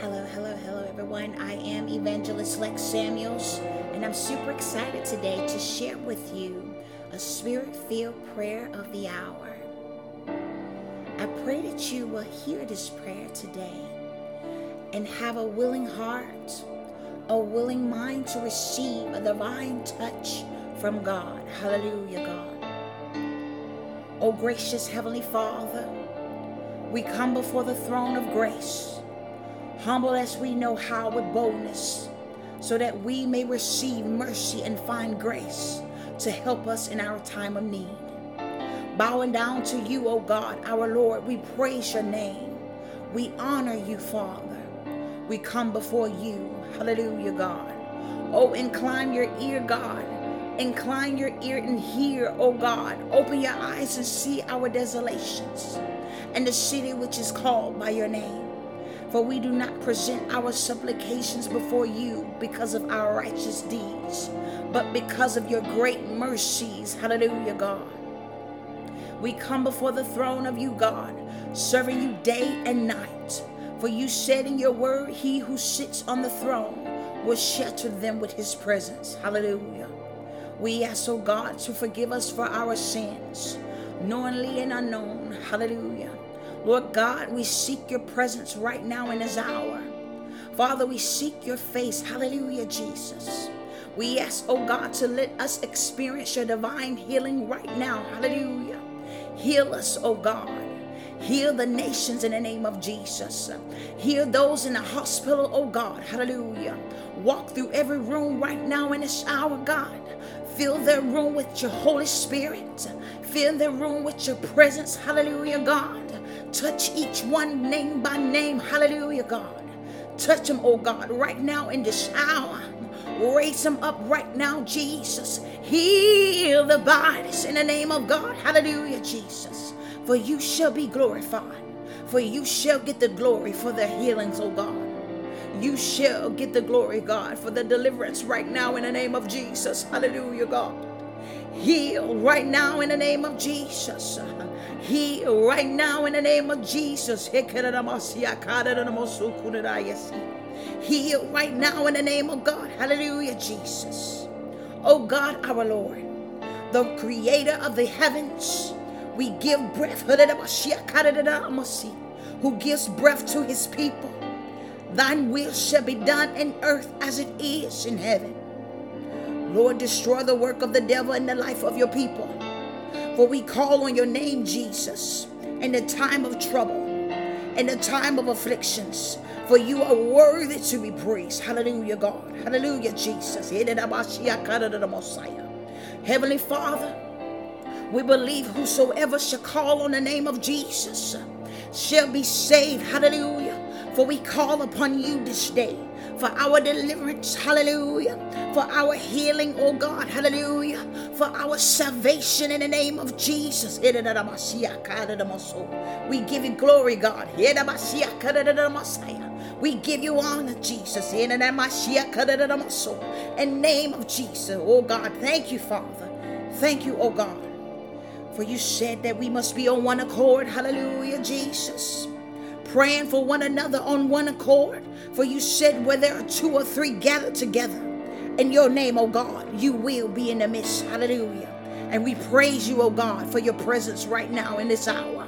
Hello everyone. I am Evangelist Lex Samuels, and I'm super excited today to share with you a spirit-filled prayer of the hour. I pray that you will hear this prayer today and have a willing heart, a willing mind to receive a divine touch from God. Hallelujah, God. Oh, gracious Heavenly Father, we come before the throne of grace, humble as we know how with boldness, so that we may receive mercy and find grace to help us in our time of need. Bowing down to you, O God, our Lord, we praise your name. We honor you, Father. We come before you. Hallelujah, God. Oh, incline your ear, God. Incline your ear and hear, O God. Open your eyes and see our desolations and the city which is called by your name. For we do not present our supplications before you because of our righteous deeds, but because of your great mercies. Hallelujah, God. We come before the throne of you, God, serving you day and night. For you said in your word, he who sits on the throne will shelter them with his presence. Hallelujah. We ask, O God, to forgive us for our sins, knowingly and unknown. Hallelujah. Lord God, we seek your presence right now in this hour. Father, we seek your face. Hallelujah, Jesus. We ask, oh God, to let us experience your divine healing right now. Hallelujah. Heal us, oh God. Heal the nations in the name of Jesus. Heal those in the hospital, oh God. Hallelujah. Walk through every room right now in this hour, God. Fill their room with your Holy Spirit. Fill their room with your presence. Hallelujah, God. Touch each one name by name. Hallelujah, God. Touch them, oh God, right now in this hour. Raise them up right now, Jesus. Heal the bodies in the name of God. Hallelujah, Jesus. For you shall be glorified. For you shall get the glory for their healings, oh God. You shall get the glory, God, for the deliverance right now in the name of Jesus. Hallelujah, God. Heal right now in the name of Jesus. Heal right now in the name of Jesus. Heal right now in the name of God. Hallelujah, Jesus. Oh God, our Lord, the creator of the heavens, we give breath, who gives breath to his people. Thine will shall be done in earth as it is in heaven. Lord, destroy the work of the devil in the life of your people. For we call on your name, Jesus, in the time of trouble, in the time of afflictions. For you are worthy to be praised. Hallelujah, God. Hallelujah, Jesus. Heavenly Father, we believe whosoever shall call on the name of Jesus shall be saved. Hallelujah. For we call upon you this day for our deliverance, hallelujah, for our healing, oh God, hallelujah, for our salvation in the name of Jesus. We give you glory, God. We give you honor, Jesus, in the name of Jesus, oh God. Thank you, Father. Thank you, oh God. For you said that we must be on one accord, hallelujah, Jesus. Praying for one another on one accord. For you said where there are two or three gathered together in your name, oh God, you will be in the midst. Hallelujah. And we praise you, oh God, for your presence right now in this hour.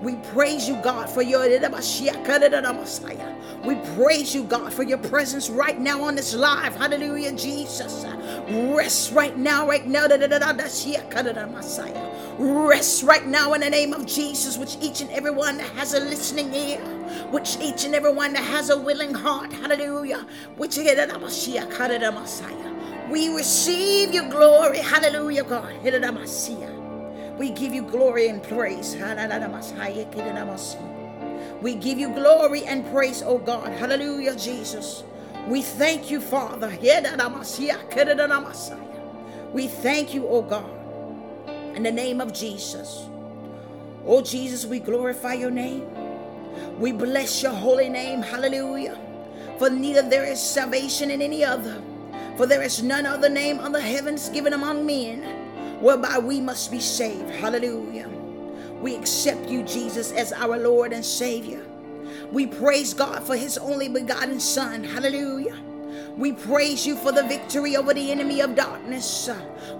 We praise you, God, for your presence right now on this live. Hallelujah, Jesus. Rest right now, Rest right now in the name of Jesus, which each and every one that has a listening ear, which each and every one that has a willing heart, hallelujah, which we receive your glory, hallelujah, God. We give you glory and praise. We give you glory and praise, oh God. Hallelujah, Jesus. We thank you, Father. We thank you, oh God. In the name of Jesus. Oh Jesus, we glorify your name. We bless your holy name. Hallelujah. For neither there is salvation in any other. For there is none other name under heavens given among men, whereby we must be saved. Hallelujah. We accept you, Jesus, as our Lord and Savior. We praise God for his only begotten Son. Hallelujah. We praise you for the victory over the enemy of darkness.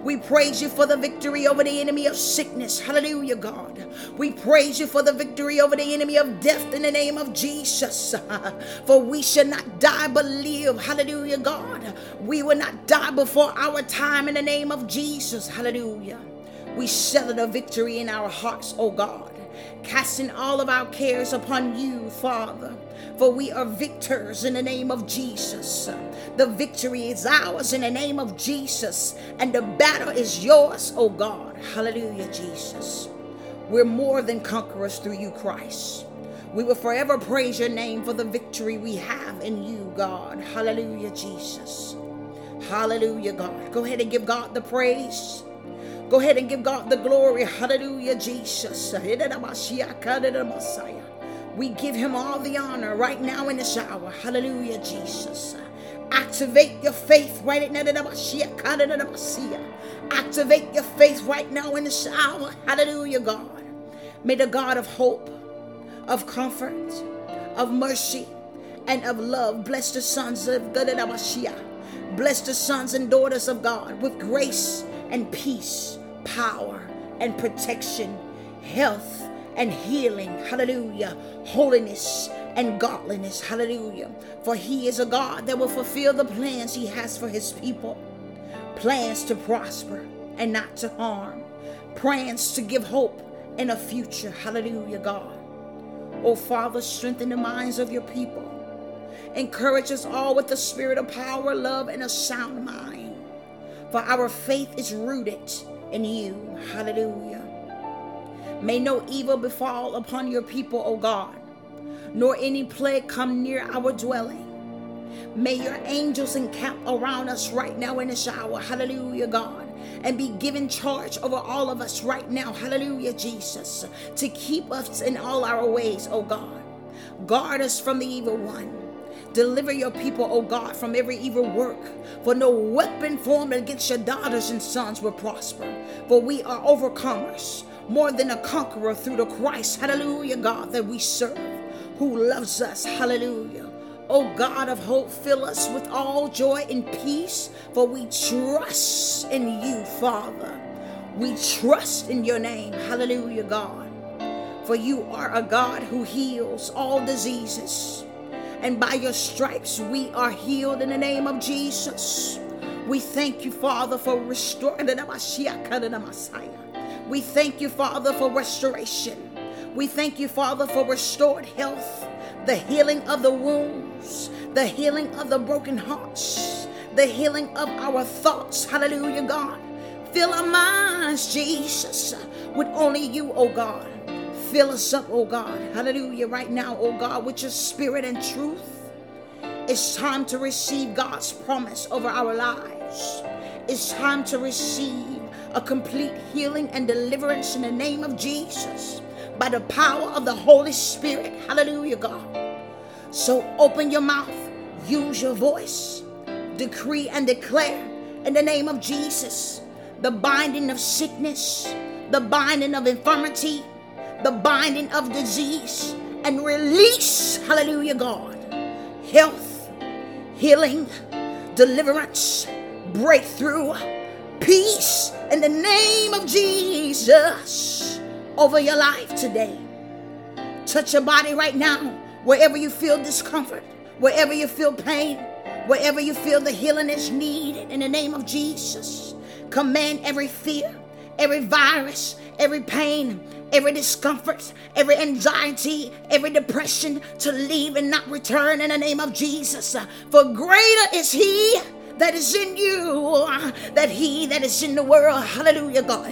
We praise you for the victory over the enemy of sickness. Hallelujah, God. We praise you for the victory over the enemy of death in the name of Jesus. For we shall not die but live. Hallelujah, God. We will not die before our time in the name of Jesus. Hallelujah. We settle the victory in our hearts, oh God. Casting all of our cares upon you, Father, for we are victors in the name of Jesus. The victory is ours in the name of Jesus, and the battle is yours, oh God. Hallelujah, Jesus. We're more than conquerors through you, Christ. We will forever praise your name for the victory we have in you, God. Hallelujah, Jesus. Hallelujah, God. Go ahead and give God the praise. Go ahead and give God the glory. Hallelujah, Jesus. We give him all the honor right now in this hour. Hallelujah, Jesus. Activate your faith right now. Activate your faith right now in this hour. Hallelujah, God. May the God of hope, of comfort, of mercy, and of love bless the sons of God. Bless the sons and daughters of God with grace and peace, power and protection, health and healing, hallelujah, holiness and godliness, hallelujah. For he is a God that will fulfill the plans he has for his people, plans to prosper and not to harm, plans to give hope in a future, hallelujah, God. Oh, Father, strengthen the minds of your people. Encourage us all with the spirit of power, love, and a sound mind. For our faith is rooted in you. Hallelujah. May no evil befall upon your people, O God, nor any plague come near our dwelling. May your angels encamp around us right now in this hour. Hallelujah, God. And be given charge over all of us right now. Hallelujah, Jesus. To keep us in all our ways, O God. Guard us from the evil one. Deliver your people, O God, from every evil work. For no weapon formed against your daughters and sons will prosper. For we are overcomers, more than a conqueror through the Christ, hallelujah, God, that we serve, who loves us, hallelujah. O God of hope, fill us with all joy and peace, for we trust in you, Father. We trust in your name, hallelujah, God. For you are a God who heals all diseases. And by your stripes, we are healed in the name of Jesus. We thank you, Father, for restoring the Messiah. We thank you, Father, for restoration. We thank you, Father, for restored health, the healing of the wounds, the healing of the broken hearts, the healing of our thoughts. Hallelujah, God. Fill our minds, Jesus, with only you, O God. Fill us up, oh God, hallelujah, right now, oh God, with your spirit and truth. It's time to receive God's promise over our lives. It's time to receive a complete healing and deliverance in the name of Jesus by the power of the Holy Spirit, hallelujah, God. So open your mouth, use your voice, decree and declare in the name of Jesus the binding of sickness, the binding of infirmity, the binding of disease, and release, hallelujah, God, health, healing, deliverance, breakthrough, peace in the name of Jesus over your life today. Touch your body right now, wherever you feel discomfort, wherever you feel pain, wherever you feel the healing is needed in the name of Jesus. Command every fear, every virus, every pain, every discomfort, every anxiety, every depression to leave and not return in the name of Jesus. For greater is he that is in you than he that is in the world. Hallelujah, God.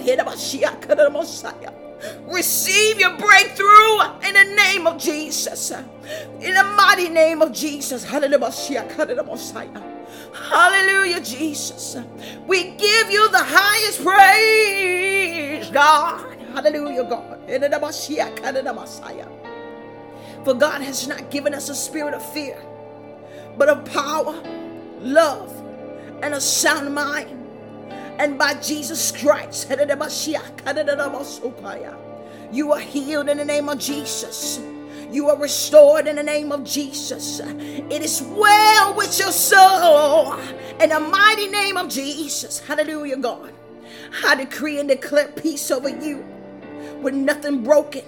Receive your breakthrough in the name of Jesus. In the mighty name of Jesus. Hallelujah. Hallelujah, Jesus. We give you the highest praise, God. Hallelujah, God. For God has not given us a spirit of fear, but of power, love, and a sound mind. And by Jesus Christ, you are healed in the name of Jesus. You are restored in the name of Jesus. It is well with your soul in the mighty name of Jesus. Hallelujah, God. I decree and declare peace over you, with nothing broken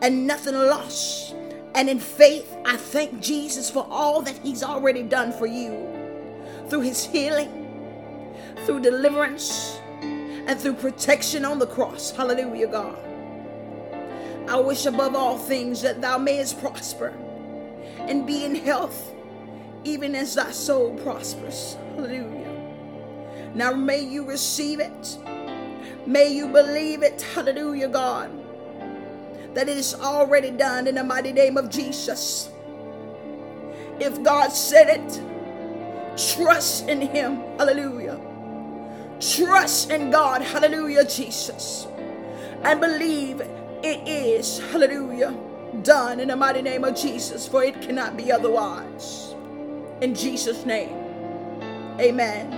and nothing lost. And in faith, I thank Jesus for all that he's already done for you, through his healing, through deliverance, and through protection on the cross. Hallelujah, God. I wish above all things that thou mayest prosper and be in health, even as thy soul prospers. Hallelujah. Now may you receive it. May you believe it. Hallelujah, God. That it is already done in the mighty name of Jesus. If God said it, trust in him. Hallelujah. Trust in God. Hallelujah, Jesus. And believe it is, hallelujah, done in the mighty name of Jesus. For it cannot be otherwise. In Jesus' name, amen.